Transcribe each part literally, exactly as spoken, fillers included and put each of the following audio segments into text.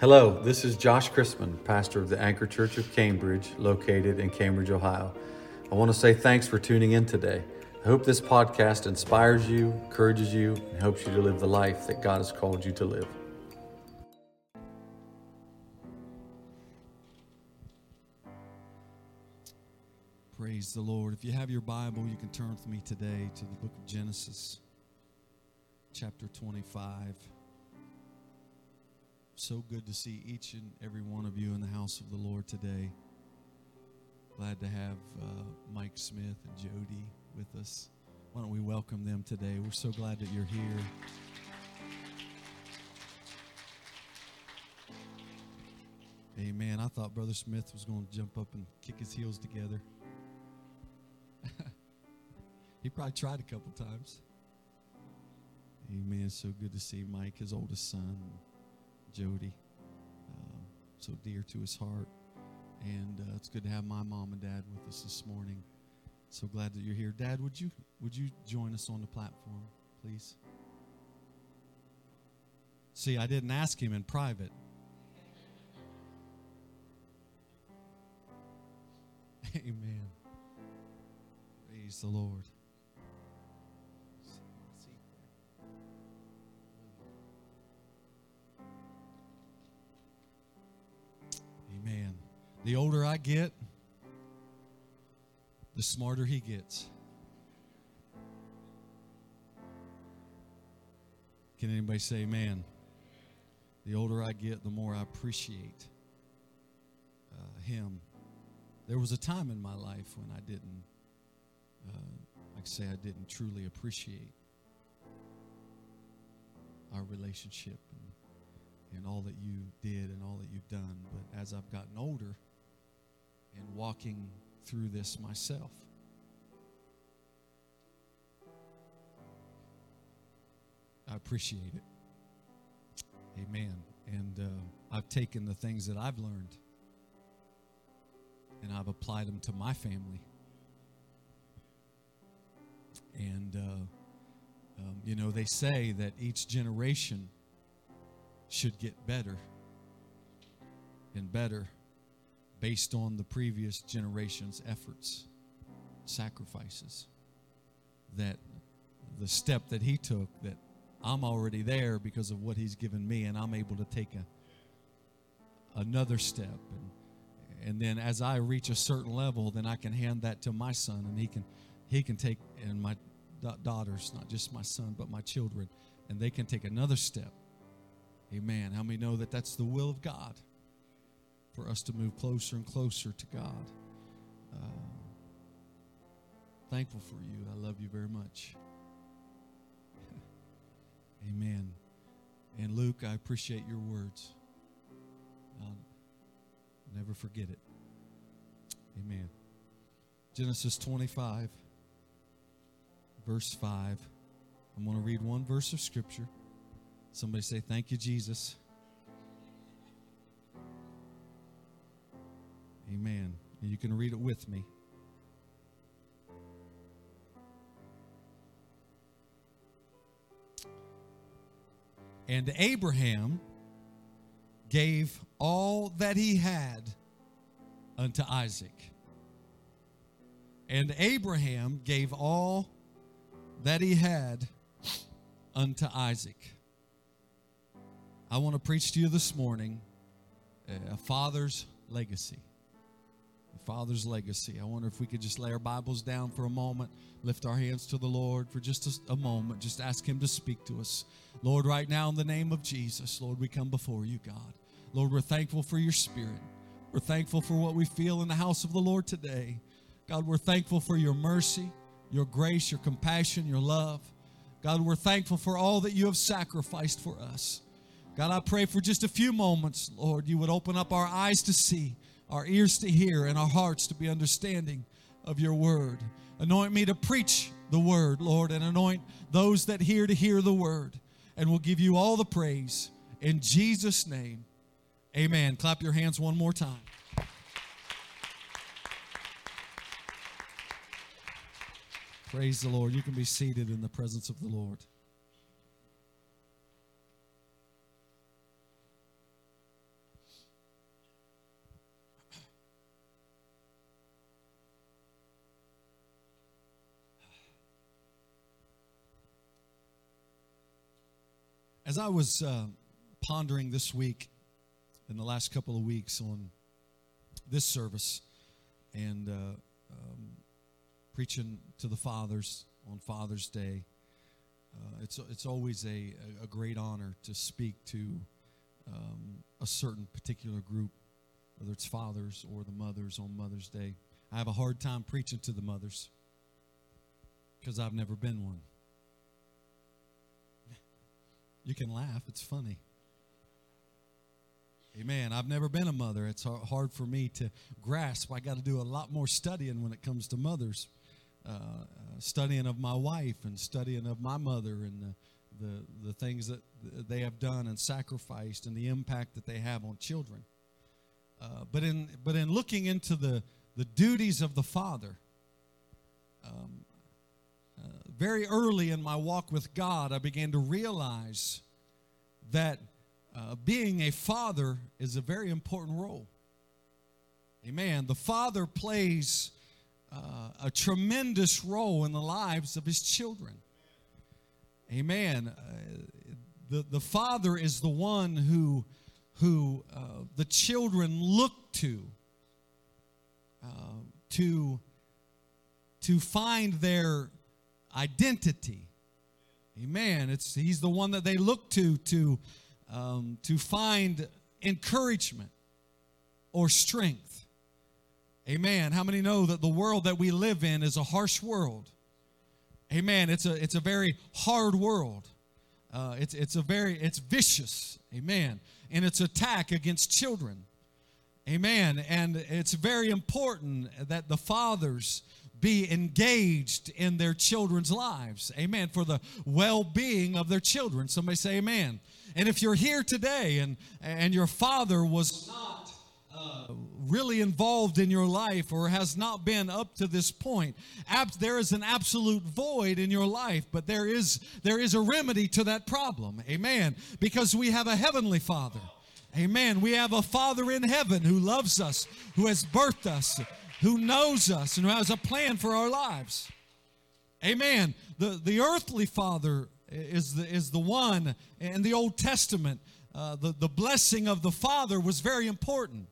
Hello, this is Josh Chrisman, pastor of the Anchor Church of Cambridge, located in Cambridge, Ohio. I want to say thanks for tuning in today. I hope this podcast inspires you, encourages you, and helps you to live the life that God has called you to live. Praise the Lord. If you have your Bible, you can turn with me today to the book of Genesis, chapter twenty-five. So good to see each and every one of you in the house of the Lord today. Glad to have uh, Mike Smith and Jody with us. Why don't we welcome them today? We're so glad that you're here. Amen. I thought Brother Smith was going to jump up and kick his heels together. He probably tried a couple times. Amen. So good to see Mike, his oldest son, Jody, um, so dear to his heart, and uh, it's good to have my mom and dad with us this morning. So glad that you're here. Dad, would you would you join us on the platform, please? See, I didn't ask him in private. Amen. Praise the Lord. Man, the older I get, the smarter he gets. Can anybody say amen? The older I get, the more I appreciate uh, him. There was a time in my life when I didn't, uh, like I say, I didn't truly appreciate our relationship and and all that you did and all that you've done. But as I've gotten older and walking through this myself, I appreciate it. Amen. And uh, I've taken the things that I've learned and I've applied them to my family. And, uh, um, you know, they say that each generation should get better and better based on the previous generation's efforts, sacrifices, that the step that he took, that I'm already there because of what he's given me, and I'm able to take a, another step. And, and then as I reach a certain level, then I can hand that to my son, and he can he can take, and my da- daughters, not just my son, but my children, and they can take another step. Amen. How many know that that's the will of God for us to move closer and closer to God? Uh, thankful for you. I love you very much. Amen. And Luke, I appreciate your words. I'll never forget it. Amen. Genesis twenty-five, verse five. I'm going to read one verse of Scripture. Somebody say, thank you, Jesus. Amen. You can read it with me. And Abraham gave all that he had unto Isaac. And Abraham gave all that he had unto Isaac. I want to preach to you this morning a father's legacy. A father's legacy. I wonder if we could just lay our Bibles down for a moment, lift our hands to the Lord for just a, a moment, just ask him to speak to us. Lord, right now in the name of Jesus, Lord, we come before you, God. Lord, we're thankful for your Spirit. We're thankful for what we feel in the house of the Lord today. God, we're thankful for your mercy, your grace, your compassion, your love. God, we're thankful for all that you have sacrificed for us. God, I pray for just a few moments, Lord, you would open up our eyes to see, our ears to hear, and our hearts to be understanding of your word. Anoint me to preach the word, Lord, and anoint those that hear to hear the word. And we'll give you all the praise. In Jesus' name, amen. Clap your hands one more time. Praise the Lord. You can be seated in the presence of the Lord. As I was uh, pondering this week, in the last couple of weeks on this service, and uh, um, preaching to the fathers on Father's Day, uh, it's it's always a, a great honor to speak to um, a certain particular group, whether it's fathers or the mothers on Mother's Day. I have a hard time preaching to the mothers because I've never been one. You can laugh, it's funny. Amen. I've never been a mother. It's hard for me to grasp. I got to do a lot more studying when it comes to mothers, uh, uh, studying of my wife and studying of my mother and the, the, the things that they have done and sacrificed and the impact that they have on children. Uh, but in but in looking into the, the duties of the father, um, uh, very early in my walk with God, I began to realize that Uh, being a father is a very important role. Amen. The father plays uh, a tremendous role in the lives of his children. Amen. Uh, the, the father is the one who, who uh, the children look to, uh, to, to find their identity. Amen. It's, he's the one that they look to, to Um, to find encouragement or strength. Amen. How many know that the world that we live in is a harsh world? Amen. It's a it's a very hard world. Uh, it's it's a very it's vicious. Amen. In its attack against children. Amen. And it's very important that the fathers be engaged in their children's lives. Amen. For the well-being of their children. Somebody say amen. And if you're here today and, and your father was not uh, really involved in your life or has not been up to this point, ab- there is an absolute void in your life, but there is there is a remedy to that problem. Amen. Because we have a heavenly father. Amen. We have a father in heaven who loves us, who has birthed us, who knows us, and who has a plan for our lives. Amen. The, the earthly father is the is the one in the Old Testament. Uh, the the blessing of the father was very important.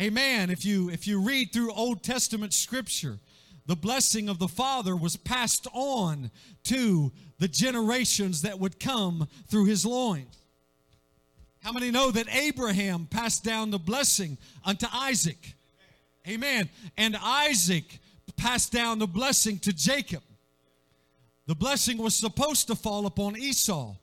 Amen. If you if you read through Old Testament scripture, the blessing of the father was passed on to the generations that would come through his loins. How many know that Abraham passed down the blessing unto Isaac? Amen. And Isaac passed down the blessing to Jacob. The blessing was supposed to fall upon Esau.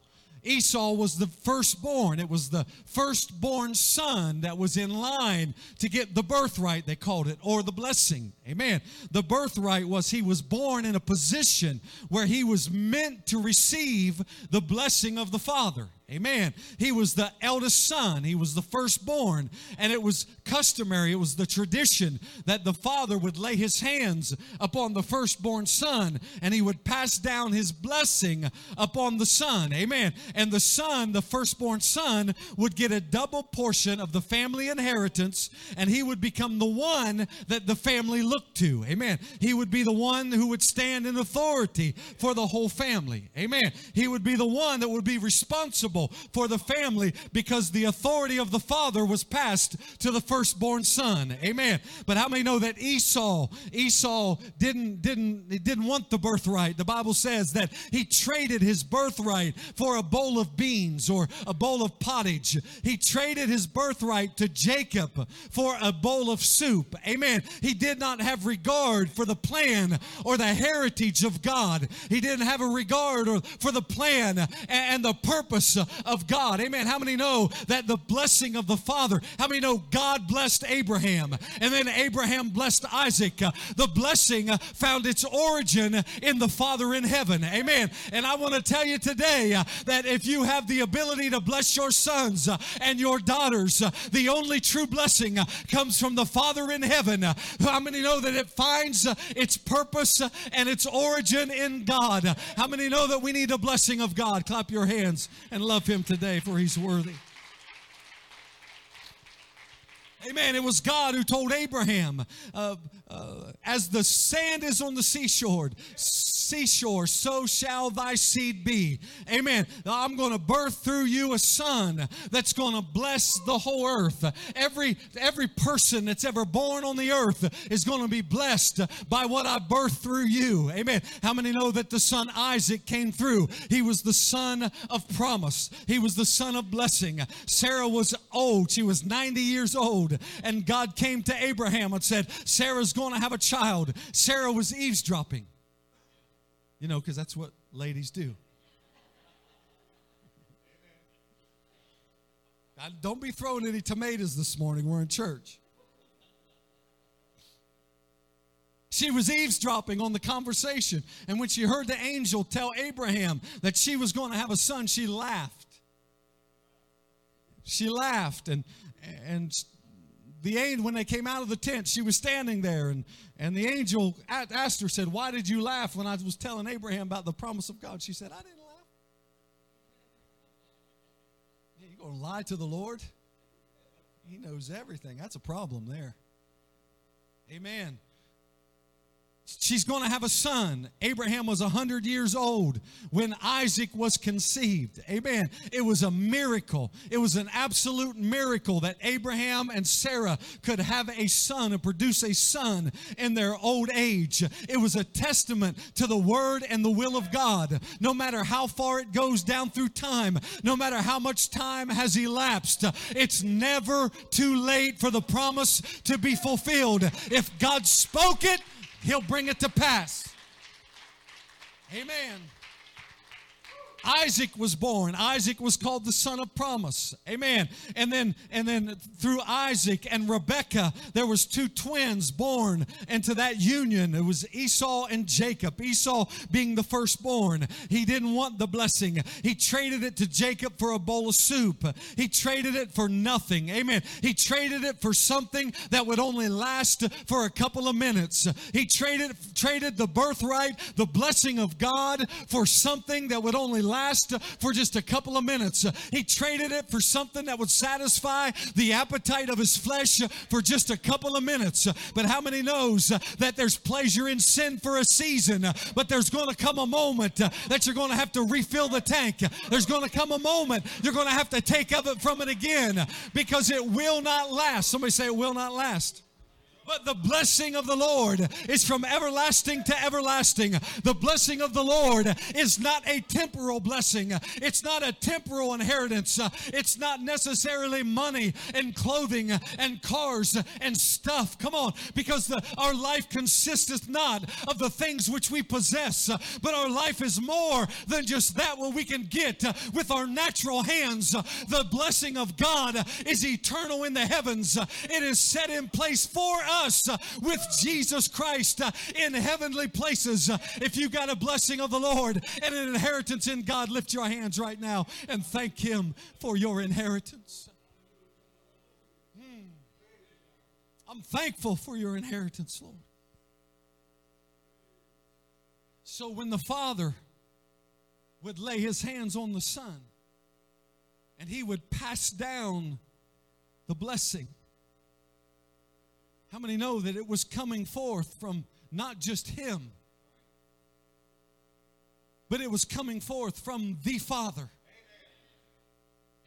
Esau was the firstborn. It was the firstborn son that was in line to get the birthright, they called it, or the blessing. Amen. The birthright was he was born in a position where he was meant to receive the blessing of the Father. Amen. He was the eldest son. He was the firstborn. And it was customary, it was the tradition that the father would lay his hands upon the firstborn son and he would pass down his blessing upon the son. Amen. And the son, the firstborn son, would get a double portion of the family inheritance and he would become the one that the family looked to. Amen. He would be the one who would stand in authority for the whole family. Amen. He would be the one that would be responsible for the family because the authority of the father was passed to the firstborn son. Amen. But how many know that Esau, Esau didn't, didn't, didn't want the birthright? The Bible says that he traded his birthright for a bowl of beans or a bowl of pottage. He traded his birthright to Jacob for a bowl of soup. Amen. He did not have regard for the plan or the heritage of God. He didn't have a regard or for the plan and the purpose of God. Amen. How many know that the blessing of the Father, how many know God blessed Abraham and then Abraham blessed Isaac? The blessing found its origin in the Father in heaven. Amen. And I want to tell you today that if you have the ability to bless your sons and your daughters, the only true blessing comes from the Father in heaven. How many know that it finds its purpose and its origin in God? How many know that we need a blessing of God? Clap your hands and love him today, for he's worthy. Amen. It was God who told Abraham, uh, uh, as the sand is on the seashore, seashore, so shall thy seed be. Amen. I'm going to birth through you a son that's going to bless the whole earth. Every, every person that's ever born on the earth is going to be blessed by what I birthed through you. Amen. How many know that the son Isaac came through? He was the son of promise. He was the son of blessing. Sarah was old. She was ninety years old. And God came to Abraham and said, Sarah's going to have a child. Sarah was eavesdropping. You know, because that's what ladies do. God, don't be throwing any tomatoes this morning. We're in church. She was eavesdropping on the conversation. And when she heard the angel tell Abraham that she was going to have a son, she laughed. She laughed and and The angel, when they came out of the tent, she was standing there, and, and the angel asked her, said, why did you laugh when I was telling Abraham about the promise of God? She said, I didn't laugh. You're going to lie to the Lord? He knows everything. That's a problem there. Amen. She's going to have a son. Abraham was one hundred years old when Isaac was conceived. Amen. It was a miracle. It was an absolute miracle that Abraham and Sarah could have a son and produce a son in their old age. It was a testament to the word and the will of God. No matter how far it goes down through time, no matter how much time has elapsed, it's never too late for the promise to be fulfilled. If God spoke it, He'll bring it to pass. Amen. Isaac was born. Isaac was called the son of promise. Amen. And then, and then through Isaac and Rebekah, there was two twins born into that union. It was Esau and Jacob. Esau being the firstborn. He didn't want the blessing. He traded it to Jacob for a bowl of soup. He traded it for nothing. Amen. He traded it for something that would only last for a couple of minutes. He traded, traded the birthright, the blessing of God, for something that would only last last for just a couple of minutes. He traded it for something that would satisfy the appetite of his flesh for just a couple of minutes. But how many knows that there's pleasure in sin for a season, but there's going to come a moment that you're going to have to refill the tank. There's going to come a moment you're going to have to take of it from it again, because it will not last. Somebody say, it will not last. But the blessing of the Lord is from everlasting to everlasting. The blessing of the Lord is not a temporal blessing. It's not a temporal inheritance. It's not necessarily money and clothing and cars and stuff. Come on. Because the, our life consisteth not of the things which we possess. But our life is more than just that what we can get with our natural hands. The blessing of God is eternal in the heavens. It is set in place for us. Us with Jesus Christ in heavenly places. If you've got a blessing of the Lord and an inheritance in God, lift your hands right now and thank Him for your inheritance. Hmm. I'm thankful for your inheritance, Lord. So when the Father would lay His hands on the Son and He would pass down the blessing, how many know that it was coming forth from not just Him, but it was coming forth from the Father?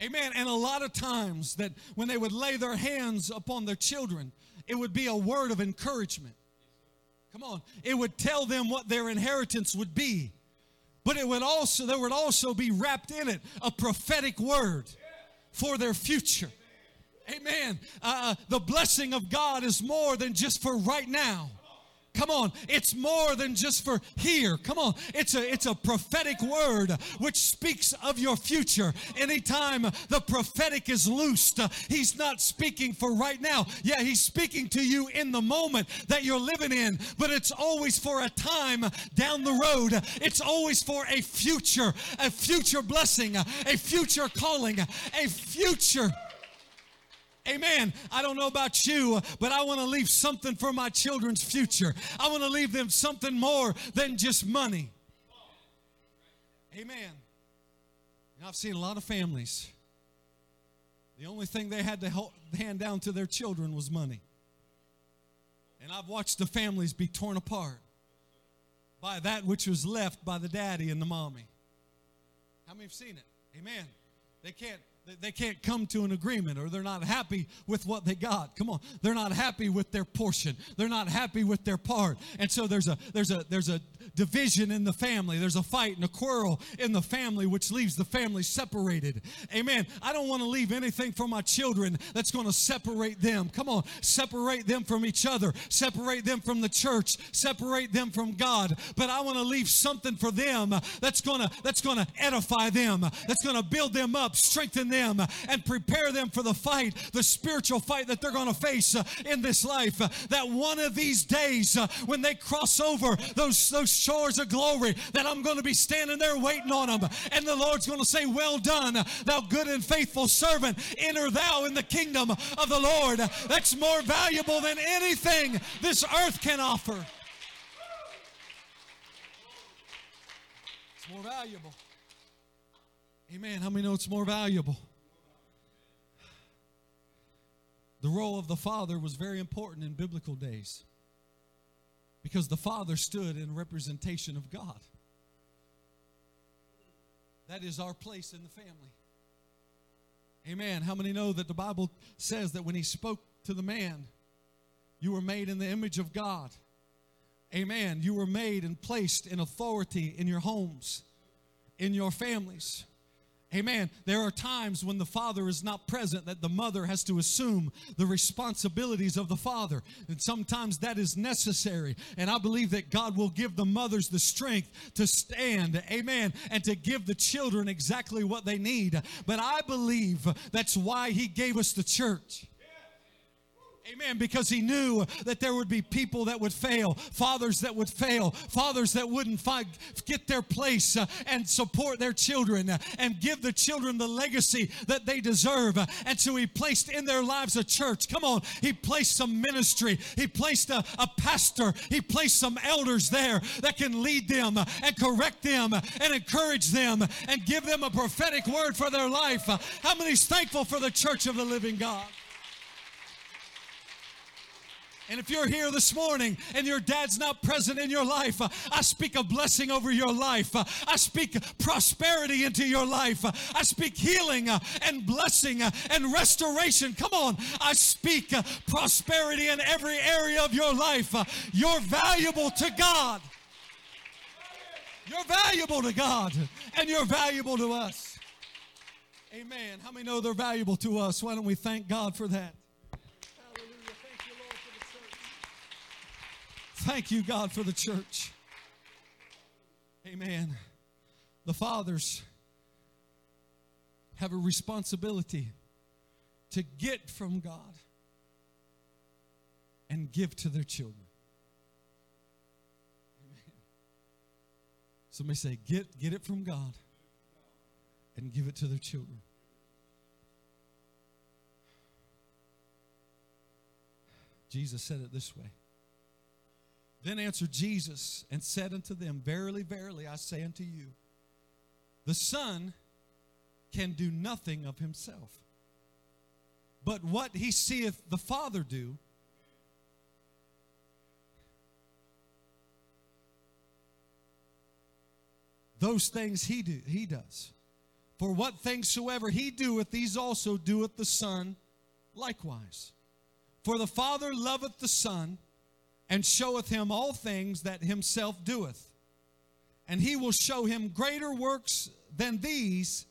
Amen. Amen. And a lot of times that when they would lay their hands upon their children, it would be a word of encouragement. Come on. It would tell them what their inheritance would be, but it would also, there would also be wrapped in it a prophetic word for their future. Amen. Uh, the blessing of God is more than just for right now. Come on. It's more than just for here. Come on. It's a, it's a prophetic word which speaks of your future. Anytime the prophetic is loosed, uh, He's not speaking for right now. Yeah, He's speaking to you in the moment that you're living in, but it's always for a time down the road. It's always for a future, a future blessing, a future calling, a future. Amen. I don't know about you, but I want to leave something for my children's future. I want to leave them something more than just money. Amen. And I've seen a lot of families The only thing they had to help hand down to their children was money. And I've watched the families be torn apart by that which was left by the daddy and the mommy. How many have seen it? Amen. They can't they can't come to an agreement, or they're not happy with what they got. Come on. They're not happy with their portion. They're not happy with their part. And so there's a there's a there's a division in the family. There's a fight and a quarrel in the family, which leaves the family separated. Amen. I don't want to leave anything for my children that's going to separate them. Come on, separate them from each other, separate them from the church, separate them from God. But I want to leave something for them that's going to that's going to edify them, that's going to build them up, strengthen them, and prepare them for the fight, the spiritual fight that they're going to face in this life. That one of these days, when they cross over those those shores of glory, that I'm going to be standing there waiting on them, and the Lord's going to say, well done, thou good and faithful servant, enter thou in the kingdom of the Lord. That's more valuable than anything this earth can offer. It's more valuable. Amen. How many know it's more valuable? The role of the father was very important in biblical days, because the father stood in representation of God. That is our place in the family. Amen. How many know that the Bible says that when he spoke to the man, you were made in the image of God. Amen. You were made and placed in authority in your homes, in your families. Amen. There are times when the father is not present that the mother has to assume the responsibilities of the father. And sometimes that is necessary. And I believe that God will give the mothers the strength to stand. Amen. And to give the children exactly what they need. But I believe that's why he gave us the church. Amen, because he knew that there would be people that would fail, fathers that would fail, fathers that wouldn't fight, get their place and support their children and give the children the legacy that they deserve. And so he placed in their lives a church. Come on, he placed some ministry. He placed a, a pastor. He placed some elders there that can lead them and correct them and encourage them and give them a prophetic word for their life. How many is thankful for the church of the living God? And if you're here this morning and your dad's not present in your life, I speak a blessing over your life. I speak prosperity into your life. I speak healing and blessing and restoration. Come on, I speak prosperity in every area of your life. You're valuable to God. You're valuable to God, and you're valuable to us. Amen. How many know they're valuable to us? Why don't we thank God for that? Thank you, God, for the church. Amen. The fathers have a responsibility to get from God and give to their children. Amen. Somebody say, get, get it from God and give it to their children. Jesus said it this way. Then answered Jesus and said unto them, verily, verily, I say unto you, the Son can do nothing of himself, but what he seeth the Father do, those things he do, he does. For what things soever he doeth, these also doeth the Son likewise. For the Father loveth the Son, and showeth him all things that himself doeth. And he will show him greater works than these,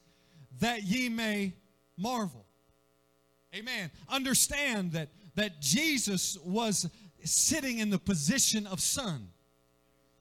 that ye may marvel. Amen. Understand that, that Jesus was sitting in the position of Son.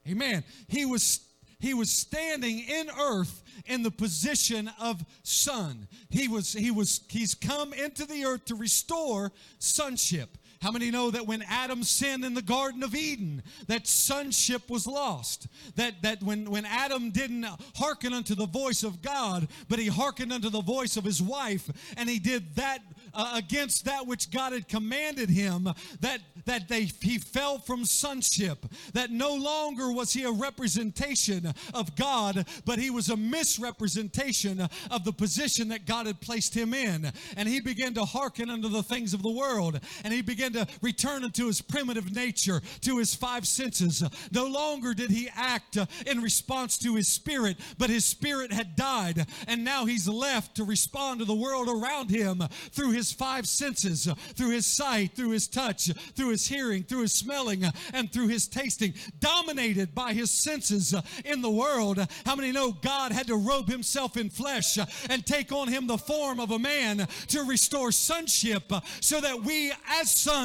Amen. He was He was standing in earth in the position of Son. He was, he was, he's come into the earth to restore sonship. How many know that when Adam sinned in the Garden of Eden, that sonship was lost? That that when, when Adam didn't hearken unto the voice of God, but he hearkened unto the voice of his wife, and he did that uh, against that which God had commanded him, that that they he fell from sonship, that no longer was he a representation of God, but he was a misrepresentation of the position that God had placed him in. And he began to hearken unto the things of the world, and he began to return unto his primitive nature, to his five senses. No longer did he act in response to his spirit, but his spirit had died, and now he's left to respond to the world around him through his five senses, through his sight, through his touch, through his hearing, through his smelling, and through his tasting, dominated by his senses in the world. How many know God had to robe himself in flesh and take on him the form of a man to restore sonship, so that we as sons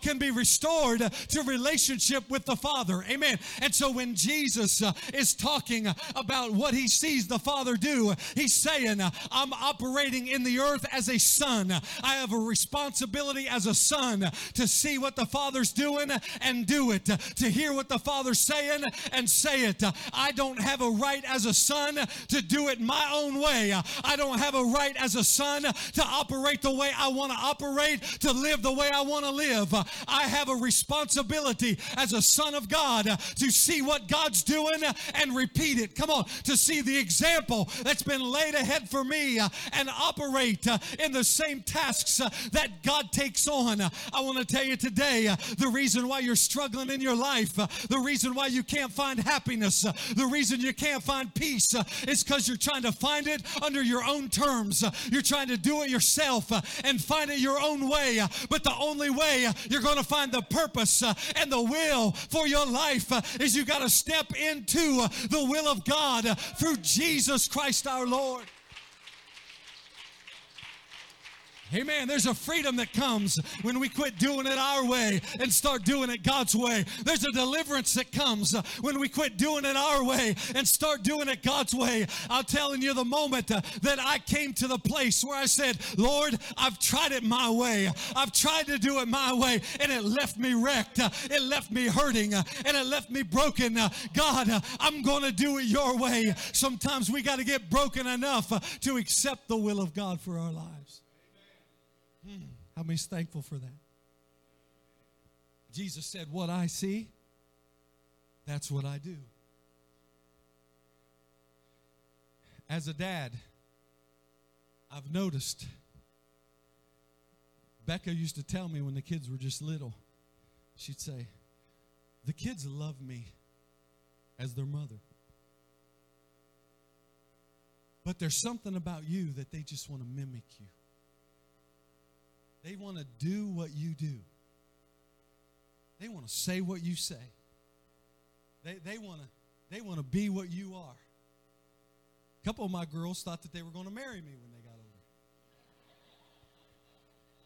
can be restored to relationship with the Father? Amen. And so when Jesus is talking about what he sees the Father do, he's saying, I'm operating in the earth as a son. I have a responsibility as a son to see what the Father's doing and do it, to hear what the Father's saying and say it. I don't have a right as a son to do it my own way. I don't have a right as a son to operate the way I want to operate, to live the way I want to live. I have a responsibility as a son of God to see what God's doing and repeat it. Come on, to see the example that's been laid ahead for me and operate in the same tasks that God takes on. I want to tell you today, the reason why you're struggling in your life, the reason why you can't find happiness, the reason you can't find peace, is because you're trying to find it under your own terms. You're trying to do it yourself and find it your own way. But the only way you're going to find the purpose and the will for your life is you got to step into the will of God through Jesus Christ our Lord. Amen. There's a freedom that comes when we quit doing it our way and start doing it God's way. There's a deliverance that comes when we quit doing it our way and start doing it God's way. I'm telling you, the moment that I came to the place where I said, Lord, I've tried it my way. I've tried to do it my way, and it left me wrecked. It left me hurting, and it left me broken. God, I'm going to do it your way. Sometimes we got to get broken enough to accept the will of God for our lives. How many's thankful for that? Jesus said, what I see, that's what I do. As a dad, I've noticed, Becca used to tell me when the kids were just little, she'd say, the kids love me as their mother. But there's something about you that they just want to mimic you. They want to do what you do. They want to say what you say. They they want to they want to be what you are. A couple of my girls thought that they were going to marry me when they got older.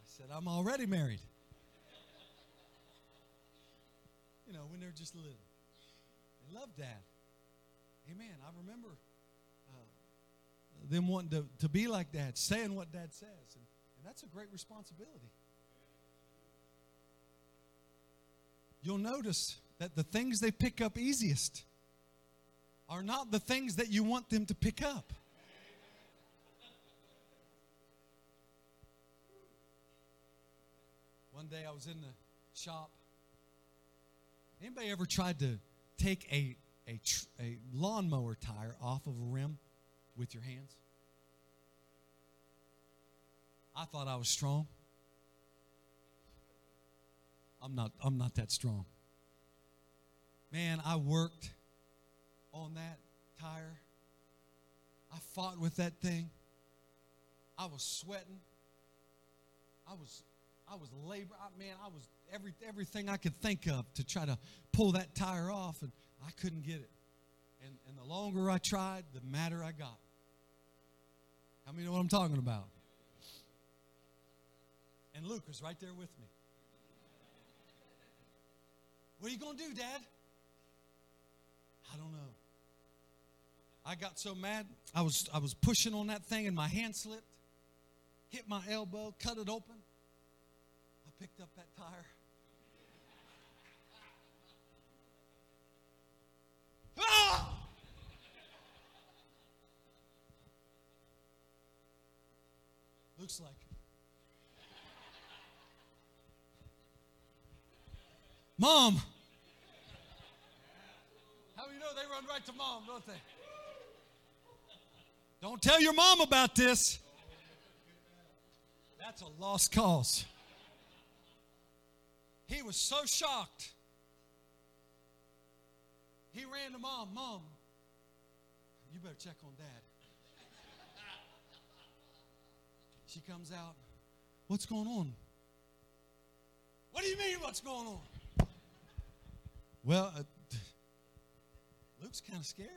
I said, I'm already married. You know, when they're just little. They love Dad. Amen. I remember uh, them wanting to, to be like Dad, saying what Dad says. And And that's a great responsibility. You'll notice that the things they pick up easiest are not the things that you want them to pick up. One day I was in the shop. Anybody ever tried to take a, a, tr- a lawnmower tire off of a rim with your hands? I thought I was strong. I'm not, I'm not that strong. Man, I worked on that tire. I fought with that thing. I was sweating. I was I was labor. I, man, I was every everything I could think of to try to pull that tire off, and I couldn't get it. And and the longer I tried, the madder I got. How many know what I'm talking about? And Luke was right there with me. What are you going to do, Dad? I don't know. I got so mad. I was I was pushing on that thing, and my hand slipped. Hit my elbow, cut it open. I picked up that tire? Ah! Looks like. Mom. How do you know they run right to mom, don't they? Don't tell your mom about this. That's a lost cause. He was so shocked. He ran to mom. Mom, you better check on dad. She comes out. What's going on? What do you mean what's going on? Well, uh, Luke's kind of scared.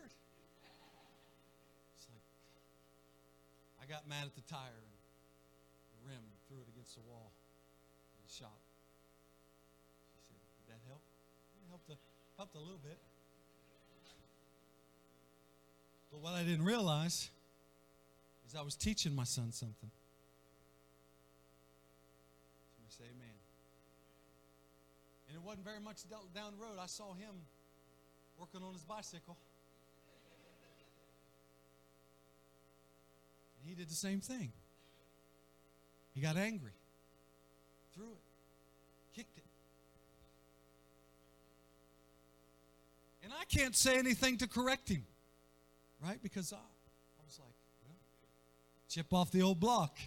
It's like, I got mad at the tire and the rim and threw it against the wall and shot. She said, did that help? It helped a, helped a little bit. But what I didn't realize is I was teaching my son something. Somebody say amen. And it wasn't very much down the road. I saw him working on his bicycle. And he did the same thing. He got angry. Threw it. Kicked it. And I can't say anything to correct him. Right? Because I, I was like, well, chip off the old block.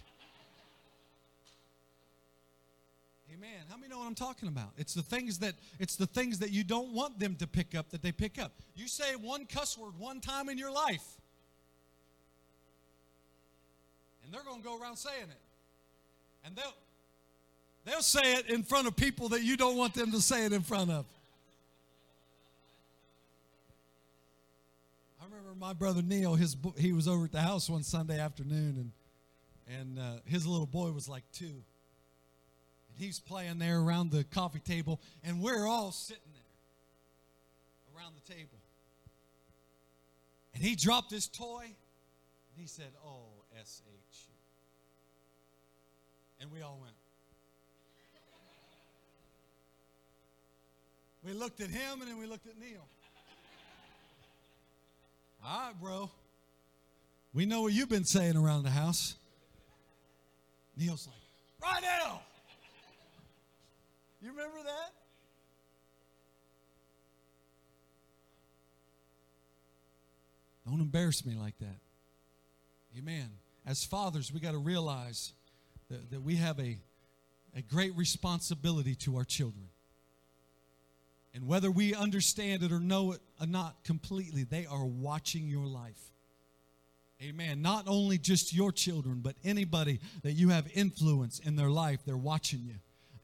Amen. How many know what I'm talking about? It's the things that it's the things that you don't want them to pick up that they pick up. You say one cuss word one time in your life, and they're going to go around saying it, and they'll they'll say it in front of people that you don't want them to say it in front of. I remember my brother Neil. His he was over at the house one Sunday afternoon, and and uh, his little boy was like two. He's playing there around the coffee table, and we're all sitting there around the table. And he dropped his toy, and he said, oh, S H U. And we all went. We looked at him, and then we looked at Neil. All right, bro. We know what you've been saying around the house. Neil's like, right now. You remember that? Don't embarrass me like that. Amen. As fathers, we got to realize that, that we have a, a great responsibility to our children. And whether we understand it or know it or not completely, they are watching your life. Amen. Not only just your children, but anybody that you have influence in their life, they're watching you.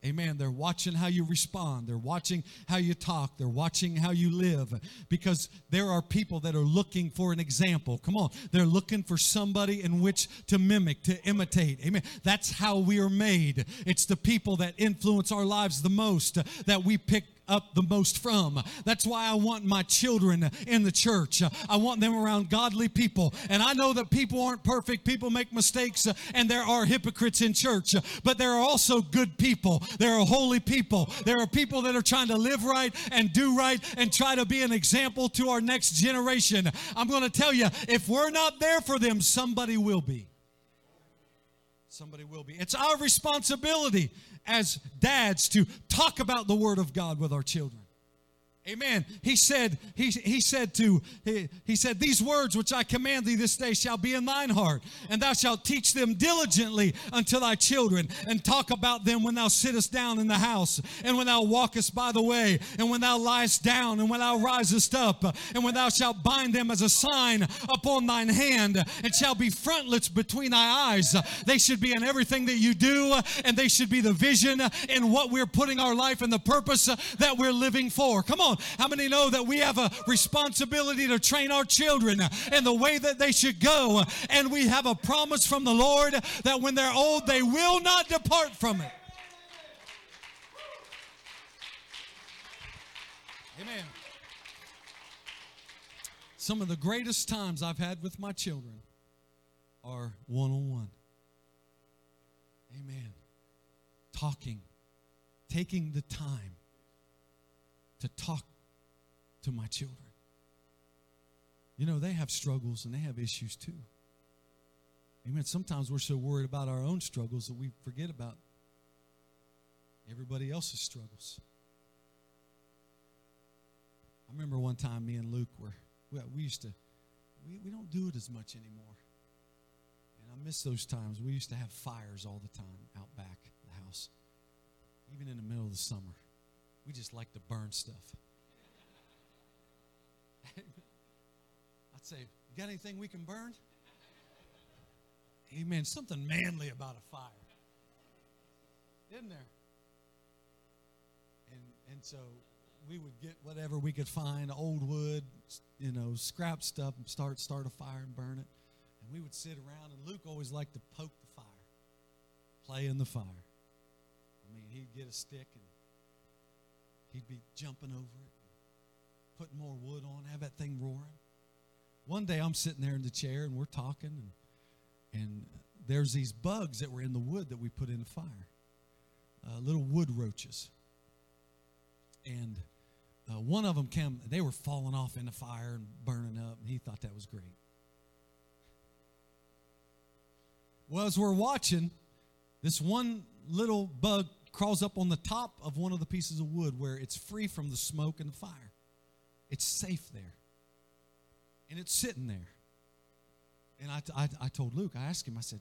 Amen. They're watching how you respond. They're watching how you talk. They're watching how you live, because there are people that are looking for an example. Come on. They're looking for somebody in which to mimic, to imitate. Amen. That's how we are made. It's the people that influence our lives the most that we pick up the most from. That's why I want my children in the church. I want them around godly people. And I know that people aren't perfect. People make mistakes, and there are hypocrites in church. But there are also good people. There are holy people. There are people that are trying to live right and do right and try to be an example to our next generation. I'm going to tell you, if we're not there for them, somebody will be. Somebody will be. It's our responsibility as dads to talk about the Word of God with our children. Amen. He said, he, he said to, he, he said, these words which I command thee this day shall be in thine heart, and thou shalt teach them diligently unto thy children, and talk about them when thou sittest down in the house, and when thou walkest by the way, and when thou liest down, and when thou risest up, and when thou shalt bind them as a sign upon thine hand, and shall be frontlets between thy eyes. They should be in everything that you do, and they should be the vision in what we're putting our life and the purpose that we're living for. Come on. How many know that we have a responsibility to train our children in the way that they should go? And we have a promise from the Lord that when they're old, they will not depart from it. Amen. Some of the greatest times I've had with my children are one-on-one. Amen. Talking taking the time to talk to my children. You know, they have struggles and they have issues too. Amen. Sometimes we're so worried about our own struggles that we forget about everybody else's struggles. I remember one time me and Luke were, we, we used to, we, we don't do it as much anymore. And I miss those times. We used to have fires all the time out back of the house, even in the middle of the summer. We just like to burn stuff. I'd say, you got anything we can burn? Amen. Something manly about a fire, isn't there? And and so we would get whatever we could find, old wood, you know, scrap stuff, and start start a fire and burn it. And we would sit around, and Luke always liked to poke the fire, play in the fire. I mean, he'd get a stick, and he'd be jumping over it, putting more wood on, have that thing roaring. One day I'm sitting there in the chair, and we're talking, and And there's these bugs that were in the wood that we put in the fire, uh, little wood roaches. And uh, one of them came, they were falling off in the fire and burning up, and he thought that was great. Well, as we're watching, this one little bug crawls up on the top of one of the pieces of wood where it's free from the smoke and the fire. It's safe there. And it's sitting there. And I, I, I told Luke, I asked him, I said,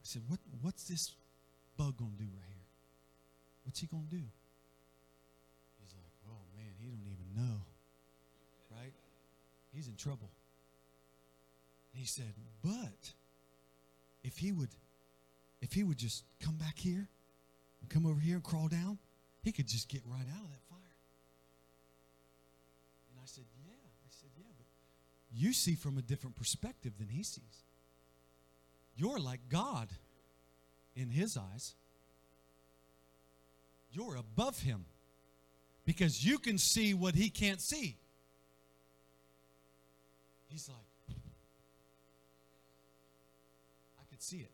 I said, what, what's this bug going to do right here? What's he going to do? He's like, oh, man, he don't even know, right? He's in trouble. And he said, but if he would, if he would just come back here and come over here and crawl down, he could just get right out of that fire. And I said, yeah. I said, yeah, but you see from a different perspective than he sees. You're like God in his eyes. You're above him because you can see what he can't see. He's like, I could see it.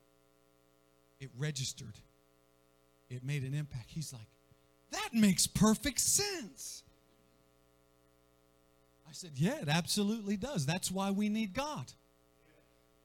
It registered. It made an impact. He's like, that makes perfect sense. I said, yeah, it absolutely does. That's why we need God.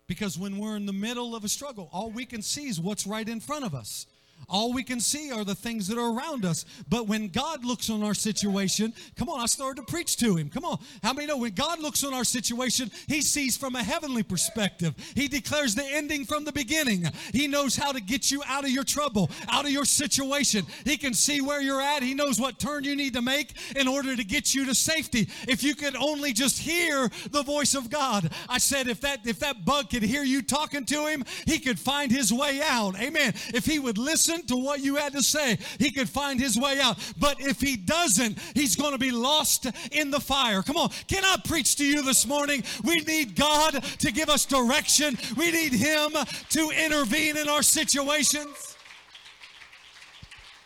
Because when we're in the middle of a struggle, all we can see is what's right in front of us. All we can see are the things that are around us. But when God looks on our situation, come on, I started to preach to him. Come on. How many know when God looks on our situation, he sees from a heavenly perspective. He declares the ending from the beginning. He knows how to get you out of your trouble, out of your situation. He can see where you're at. He knows what turn you need to make in order to get you to safety. If you could only just hear the voice of God. I said, if that, if that bug could hear you talking to him, he could find his way out. Amen. If he would listen to what you had to say, he could find his way out. But if he doesn't, he's going to be lost in the fire. Come on, can I preach to you this morning? We need God to give us direction. We need him to intervene in our situations.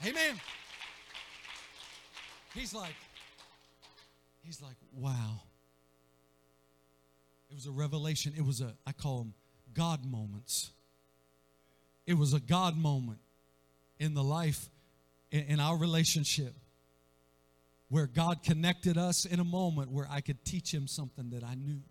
Amen. He's like, he's like, wow. It was a revelation. It was a, I call them God moments. It was a God moment in the life, in our relationship, where God connected us in a moment where I could teach him something that I knew.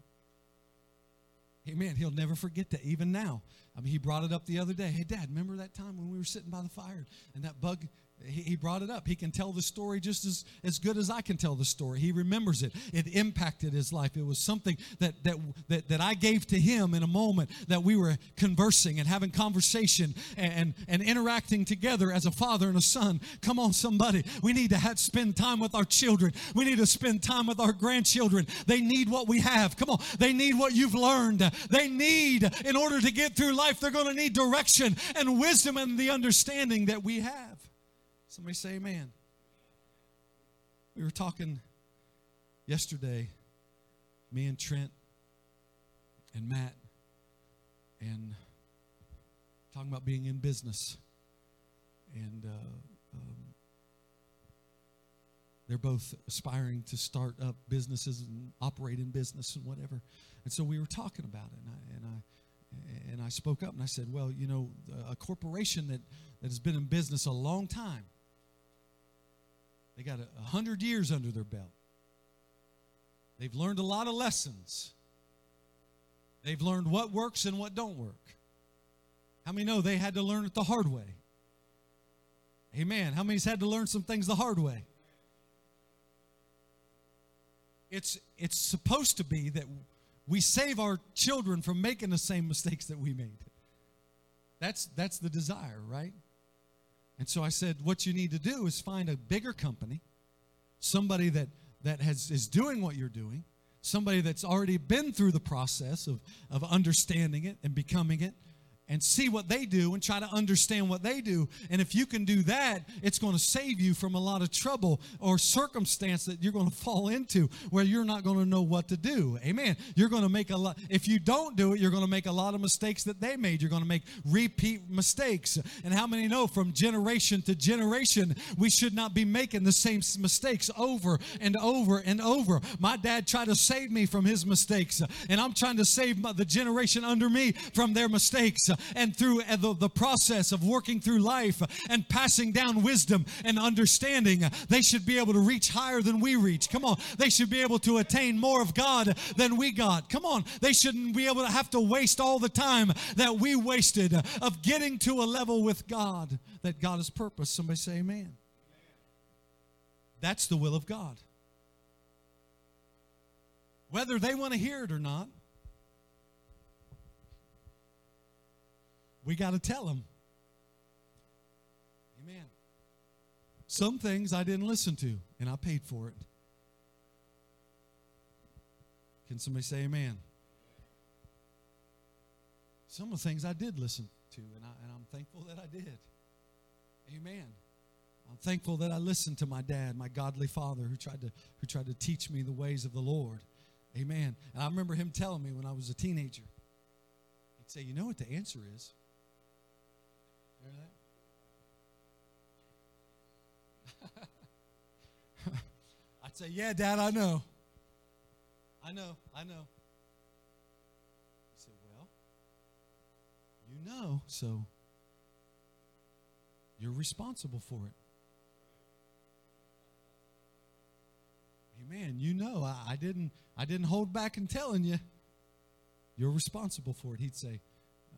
Amen. He'll never forget that, even now. I mean, he brought it up the other day. Hey, Dad, remember that time when we were sitting by the fire and that bug, he, he brought it up. He can tell the story just as, as good as I can tell the story. He remembers it. It impacted his life. It was something that, that, that, that I gave to him in a moment that we were conversing and having conversation and, and, and interacting together as a father and a son. Come on, somebody. We need to have, spend time with our children. We need to spend time with our grandchildren. They need what we have. Come on. They need what you've learned. They need, in order to get through life, they're going to need direction and wisdom and the understanding that we have. Somebody say amen. We were talking yesterday, me and Trent and Matt, and talking about being in business. And uh, um, they're both aspiring to start up businesses and operate in business and whatever. And so we were talking about it, and I, and I And I spoke up and I said, well, you know, a corporation that, that has been in business a long time They got a hundred years under their belt. They've learned a lot of lessons. They've learned what works and what don't work. How many know they had to learn it the hard way? Amen. How many's had to learn some things the hard way? It's it's supposed to be that we save our children from making the same mistakes that we made. That's that's the desire, right? And so I said, what you need to do is find a bigger company, somebody that that has is doing what you're doing, somebody that's already been through the process of, of understanding it and becoming it, and see what they do and try to understand what they do. And if you can do that, it's going to save you from a lot of trouble or circumstance that you're going to fall into where you're not going to know what to do. Amen. You're going to make a lot. If you don't do it, you're going to make a lot of mistakes that they made. You're going to make repeat mistakes. And how many know from generation to generation, we should not be making the same mistakes over and over and over. My dad tried to save me from his mistakes, and I'm trying to save the generation under me from their mistakes. And through the process of working through life and passing down wisdom and understanding, they should be able to reach higher than we reach. Come on. They should be able to attain more of God than we got. Come on. They shouldn't be able to have to waste all the time that we wasted of getting to a level with God that God has purposed. Somebody say amen. That's the will of God. Whether they want to hear it or not, we got to tell them. Amen. Some things I didn't listen to, and I paid for it. Can somebody say amen? Some of the things I did listen to, and, I, and I'm thankful that I did. Amen. I'm thankful that I listened to my dad, my godly father, who tried to, who tried to teach me the ways of the Lord. Amen. And I remember him telling me when I was a teenager. He'd say, you know what the answer is? I'd say, yeah, Dad, I know. I know, I know. He said, well, you know, so you're responsible for it. Amen. You know, I, I didn't I didn't hold back in telling you. You're responsible for it. He'd say,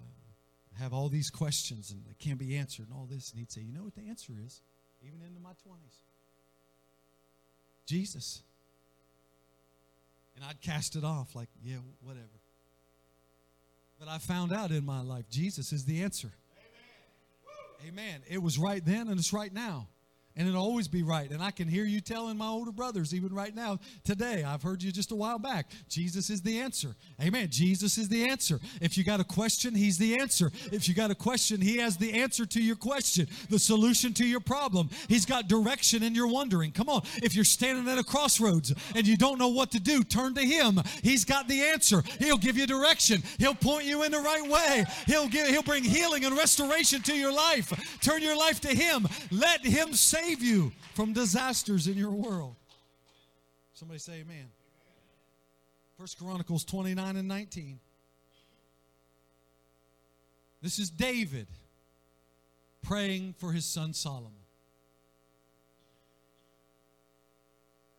uh, have all these questions and they can't be answered and all this. And he'd say, you know what the answer is? Even into my twenties. Jesus. And I'd cast it off like, yeah, whatever. But I found out in my life, Jesus is the answer. Amen. Amen. It was right then and it's right now. And it'll always be right. And I can hear you telling my older brothers, even right now, today, I've heard you just a while back, Jesus is the answer. Amen. Jesus is the answer. If you got a question, he's the answer. If you got a question, he has the answer to your question, the solution to your problem. He's got direction in your wondering. Come on. If you're standing at a crossroads and you don't know what to do, turn to him. He's got the answer. He'll give you direction. He'll point you in the right way. He'll give, he'll bring healing and restoration to your life. Turn your life to him. Let him save you from disasters in your world. Somebody say amen. First Chronicles twenty-nine and nineteen. This is David praying for his son Solomon.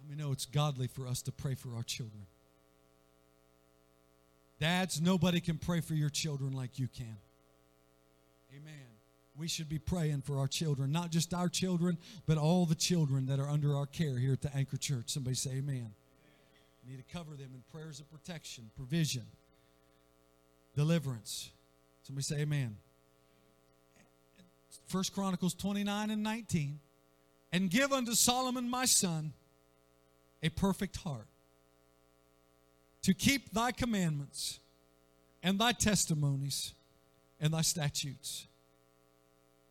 Let me know it's godly for us to pray for our children. Dads, nobody can pray for your children like you can. Amen. We should be praying for our children, not just our children, but all the children that are under our care here at the Anchor Church. Somebody say amen. Amen. We need to cover them in prayers of protection, provision, deliverance. Somebody say amen. First Chronicles twenty-nine and nineteen, and give unto Solomon my son a perfect heart to keep thy commandments and thy testimonies and thy statutes.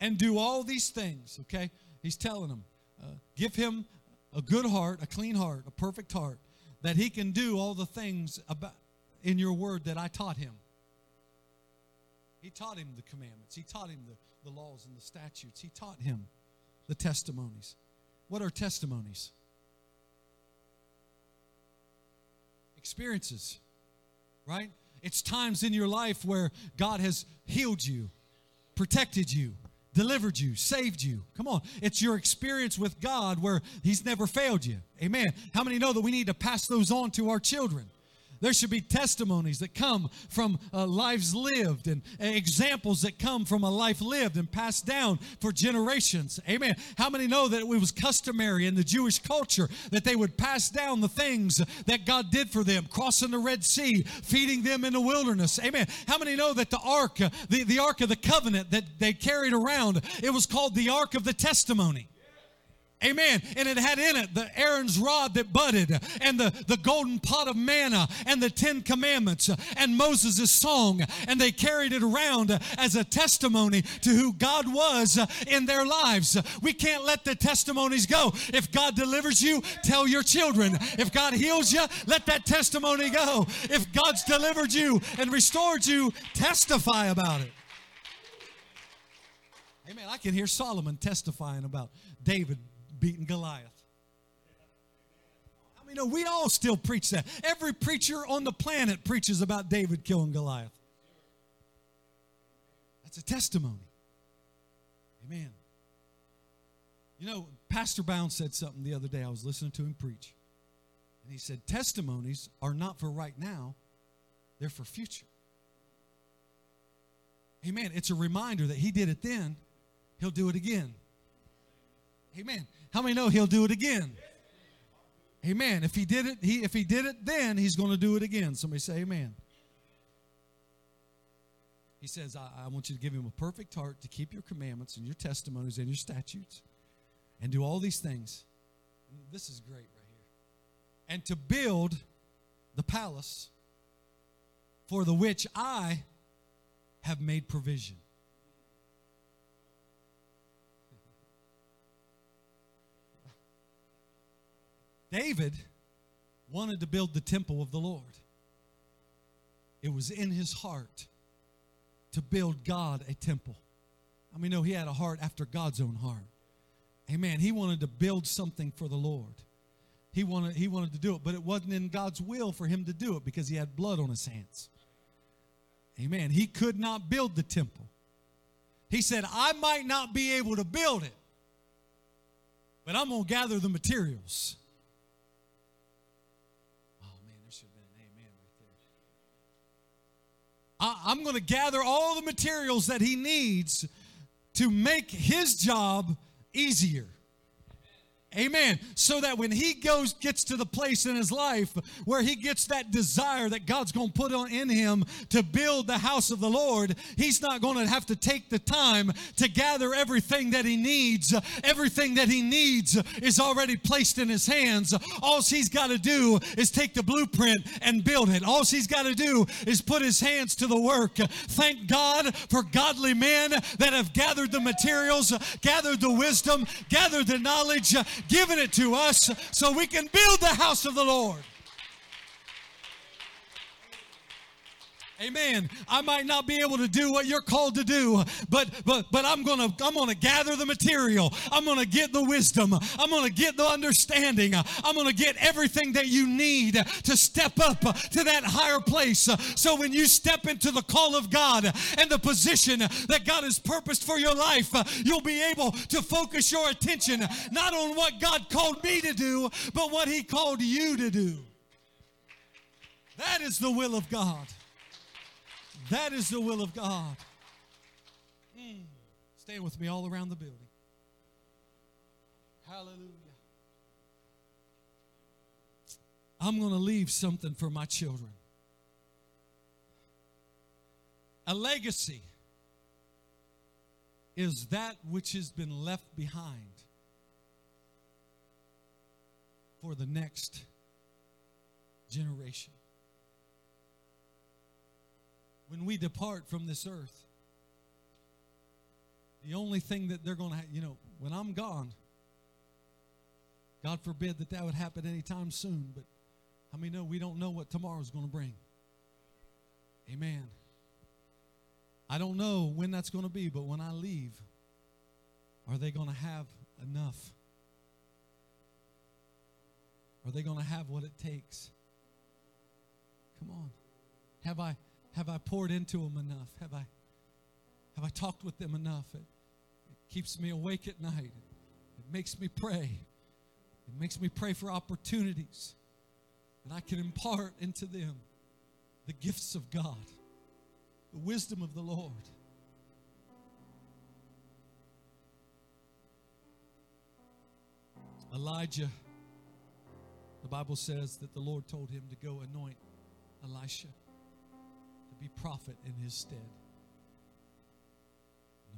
And do all these things, okay? He's telling them, uh, give him a good heart, a clean heart, a perfect heart, that he can do all the things about in your word that I taught him. He taught him the commandments. He taught him the, the laws and the statutes. He taught him the testimonies. What are testimonies? Experiences, right? It's times in your life where God has healed you, protected you, delivered you, saved you. Come on. It's your experience with God where he's never failed you. Amen. How many know that we need to pass those on to our children? There should be testimonies that come from uh, lives lived and uh, examples that come from a life lived and passed down for generations. Amen. How many know that it was customary in the Jewish culture that they would pass down the things that God did for them, crossing the Red Sea, feeding them in the wilderness? Amen. How many know that the Ark, the, the Ark of the Covenant that they carried around, it was called the Ark of the Testimony? Amen. And it had in it the Aaron's rod that budded and the, the golden pot of manna and the Ten Commandments and Moses' song. And they carried it around as a testimony to who God was in their lives. We can't let the testimonies go. If God delivers you, tell your children. If God heals you, let that testimony go. If God's delivered you and restored you, testify about it. Amen. I can hear Solomon testifying about David beating Goliath. I mean, no, we all still preach that. Every preacher on the planet preaches about David killing Goliath. That's a testimony. Amen. You know, Pastor Bound said something the other day. I was listening to him preach. And he said, testimonies are not for right now. They're for future. Amen. It's a reminder that he did it then. He'll do it again. Amen. How many know he'll do it again? Amen. If he did it, he if he did it then, he's going to do it again. Somebody say amen. He says, I, I want you to give him a perfect heart to keep your commandments and your testimonies and your statutes and do all these things. This is great right here. And to build the palace for the which I have made provision. David wanted to build the temple of the Lord. It was in his heart to build God a temple. I mean, no, he had a heart after God's own heart. Amen. He wanted to build something for the Lord. He wanted, he wanted to do it, but it wasn't in God's will for him to do it because he had blood on his hands. Amen. He could not build the temple. He said, I might not be able to build it, but I'm going to gather the materials. I'm going to gather all the materials that he needs to make his job easier. Amen. So that when he goes, gets to the place in his life where he gets that desire that God's going to put on in him to build the house of the Lord, he's not going to have to take the time to gather everything that he needs. Everything that he needs is already placed in his hands. All he's got to do is take the blueprint and build it. All he's got to do is put his hands to the work. Thank God for godly men that have gathered the materials, gathered the wisdom, gathered the knowledge, given it to us so we can build the house of the Lord. Amen. I might not be able to do what you're called to do, but but but I'm gonna I'm gonna gather the material. I'm gonna get the wisdom. I'm gonna get the understanding. I'm gonna get everything that you need to step up to that higher place. So when you step into the call of God and the position that God has purposed for your life, you'll be able to focus your attention not on what God called me to do, but what He called you to do. That is the will of God. That is the will of God. Mm. Stand with me all around the building. Hallelujah. I'm going to leave something for my children. A legacy is that which has been left behind for the next generation. When we depart from this earth, the only thing that they're going to have, you know, when I'm gone, God forbid that that would happen anytime soon, but how many know we don't know what tomorrow's going to bring? Amen. I don't know when that's going to be, but when I leave, are they going to have enough? Are they going to have what it takes? Come on. Have I... Have I poured into them enough? Have I have I talked with them enough? keeps me awake at night. It makes me pray. It makes me pray for opportunities that I can impart into them the gifts of God, the wisdom of the Lord. Elijah, the Bible says that the Lord told him to go anoint Elisha to be prophet in his stead.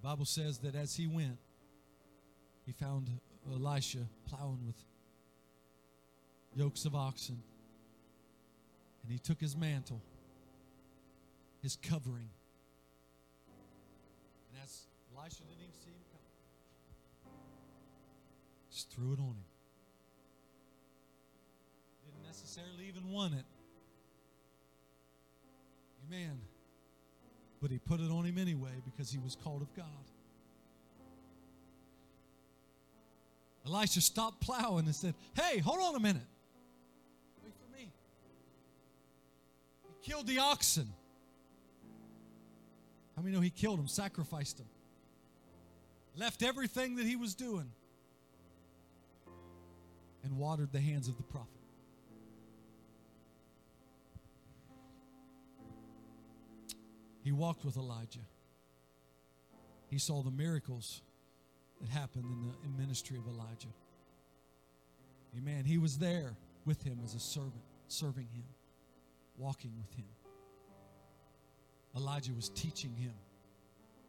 The Bible says that as he went, he found Elisha plowing with yokes of oxen. And he took his mantle, his covering. And as Elisha didn't even see him coming, just threw it on him. Didn't necessarily even want it. Amen. But he put it on him anyway because he was called of God. Elisha stopped plowing and said, "Hey, hold on a minute. Wait for me." He killed the oxen. How many know he killed them, sacrificed them? Left everything that he was doing and watered the hands of the prophet. He walked with Elijah. He saw the miracles that happened in the in ministry of Elijah. Amen. He was there with him as a servant, serving him, walking with him. Elijah was teaching him,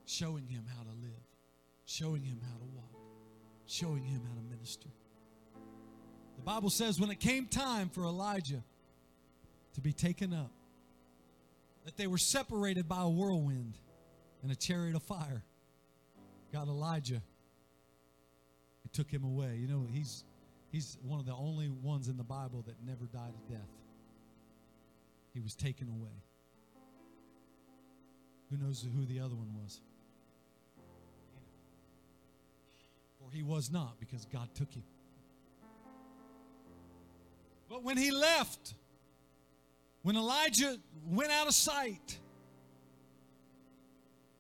showing him how to live, showing him how to walk, showing him how to minister. The Bible says when it came time for Elijah to be taken up, that they were separated by a whirlwind and a chariot of fire. Got Elijah. It took him away. You know, he's he's one of the only ones in the Bible that never died a death. He was taken away. Who knows who the other one was? For he was not, because God took him. But when he left, when Elijah went out of sight,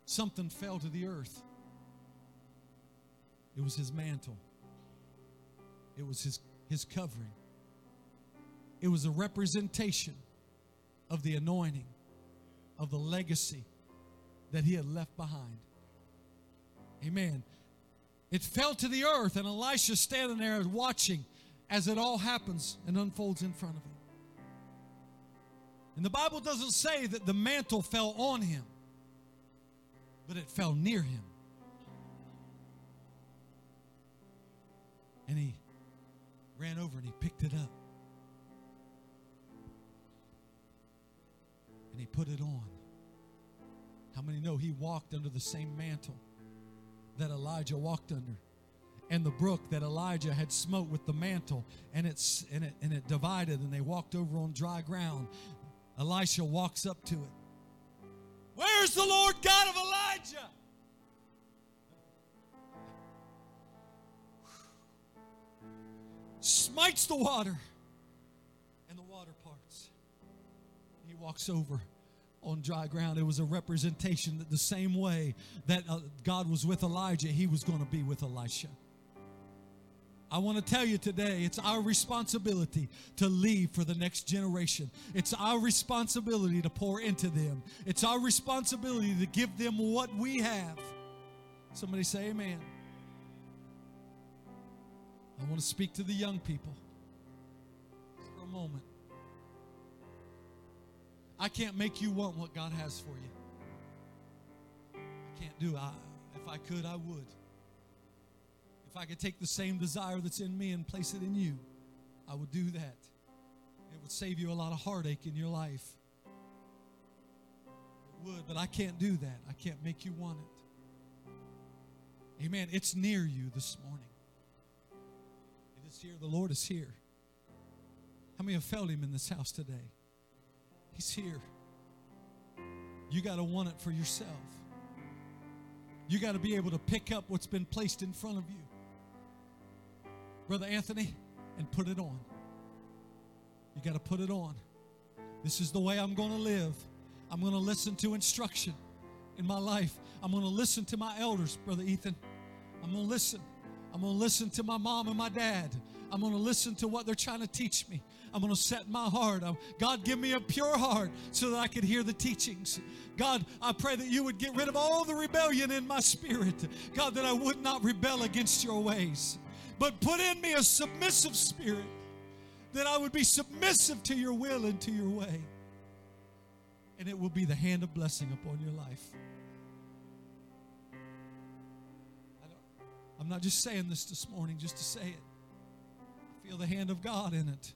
something fell to the earth. It was his mantle. It was his, his covering. It was a representation of the anointing, of the legacy that he had left behind. Amen. It fell to the earth, and Elisha's standing there watching as it all happens and unfolds in front of him. And the Bible doesn't say that the mantle fell on him, but it fell near him. And he ran over and he picked it up. And he put it on. How many know he walked under the same mantle that Elijah walked under? And the brook that Elijah had smote with the mantle, and it's and it and it divided, and they walked over on dry ground. Elisha walks up to it. "Where's the Lord God of Elijah?" Smites the water, and the water parts. He walks over on dry ground. It was a representation that the same way that uh, God was with Elijah, he was going to be with Elisha. I want to tell you today, it's our responsibility to leave for the next generation. It's our responsibility to pour into them. It's our responsibility to give them what we have. Somebody say amen. I want to speak to the young people for a moment. I can't make you want what God has for you. I can't do it. If I could, I would. If I could take the same desire that's in me and place it in you, I would do that. It would save you a lot of heartache in your life. It would, but I can't do that. I can't make you want it. Amen. It's near you this morning. It is here. The Lord is here. How many have felt him in this house today? He's here. You got to want it for yourself. You got to be able to pick up what's been placed in front of you, Brother Anthony, and put it on. You got to put it on. This is the way I'm going to live. I'm going to listen to instruction in my life. I'm going to listen to my elders, Brother Ethan. I'm going to listen. I'm going to listen to my mom and my dad. I'm going to listen to what they're trying to teach me. I'm going to set my heart. I'm, God, give me a pure heart so that I could hear the teachings. God, I pray that you would get rid of all the rebellion in my spirit. God, that I would not rebel against your ways, but put in me a submissive spirit, that I would be submissive to your will and to your way. And it will be the hand of blessing upon your life. I don't, I'm not just saying this this morning just to say it. I feel the hand of God in it.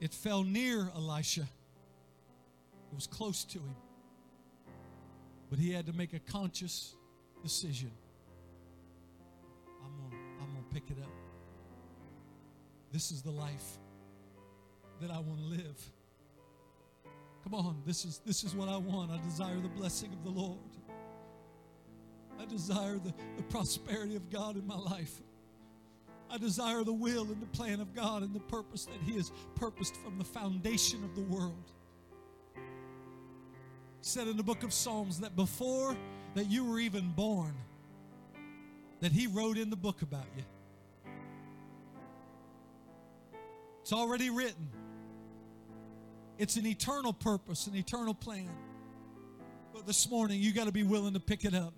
It fell near Elisha. It was close to him. But he had to make a conscious decision. I'm gonna, I'm gonna pick it up. This is the life that I want to live. Come on, this is this is what I want. I desire the blessing of the Lord. I desire the, the prosperity of God in my life. I desire the will and the plan of God and the purpose that He has purposed from the foundation of the world. It said in the book of Psalms that before that you were even born, that He wrote in the book about you. It's already written. It's an eternal purpose, an eternal plan. But this morning, you got to be willing to pick it up.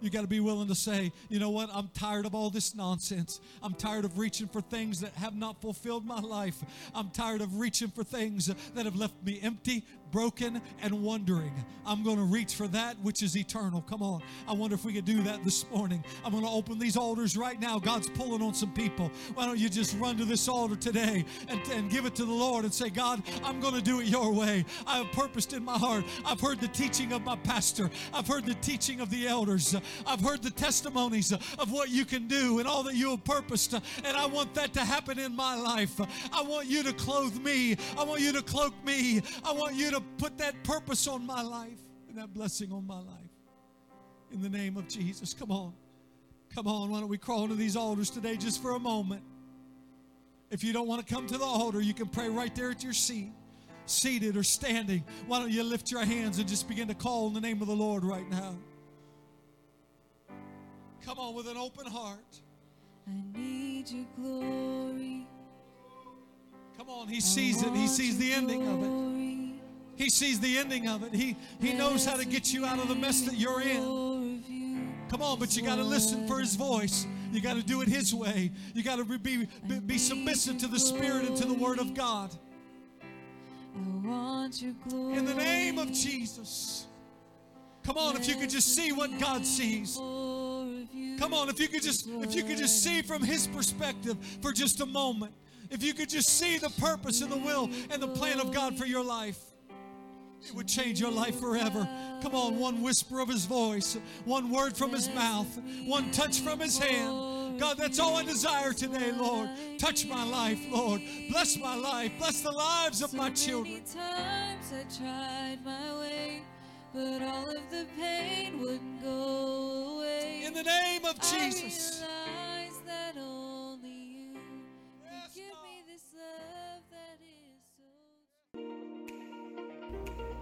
You got to be willing to say, you know what? I'm tired of all this nonsense. I'm tired of reaching for things that have not fulfilled my life. I'm tired of reaching for things that have left me empty, broken, and wondering. I'm going to reach for that which is eternal. Come on. I wonder if we could do that this morning. I'm going to open these altars right now. God's pulling on some people. Why don't you just run to this altar today and, and give it to the Lord and say, God, I'm going to do it your way. I have purposed in my heart. I've heard the teaching of my pastor. I've heard the teaching of the elders. I've heard the testimonies of what you can do and all that you have purposed, and I want that to happen in my life. I want you to clothe me. I want you to cloak me. I want you to put that purpose on my life and that blessing on my life. In the name of Jesus, come on. Come on, why don't we crawl to these altars today just for a moment. If you don't want to come to the altar, you can pray right there at your seat, seated or standing. Why don't you lift your hands and just begin to call on the name of the Lord right now. Come on, with an open heart. I need your glory. Come on, he sees it. He sees the ending of it. He sees the ending of it. He, he knows how to get you out of the mess that you're in. Come on, but you got to listen for his voice. You got to do it his way. You got to be, be, be submissive to the Spirit and to the Word of God. In the name of Jesus. Come on, if you could just see what God sees. Come on, if you could just if you could just see from his perspective for just a moment. If you could just see the purpose and the will and the plan of God for your life, it would change your life forever. Come on, one whisper of his voice, one word from his mouth, one touch from his hand. God, that's all I desire today, Lord. Touch my life, Lord. Bless my life. Bless the lives of my children. So many times I tried my way, but all of the pain wouldn't go away. In the name of Jesus. I realize that only you can give me this love that is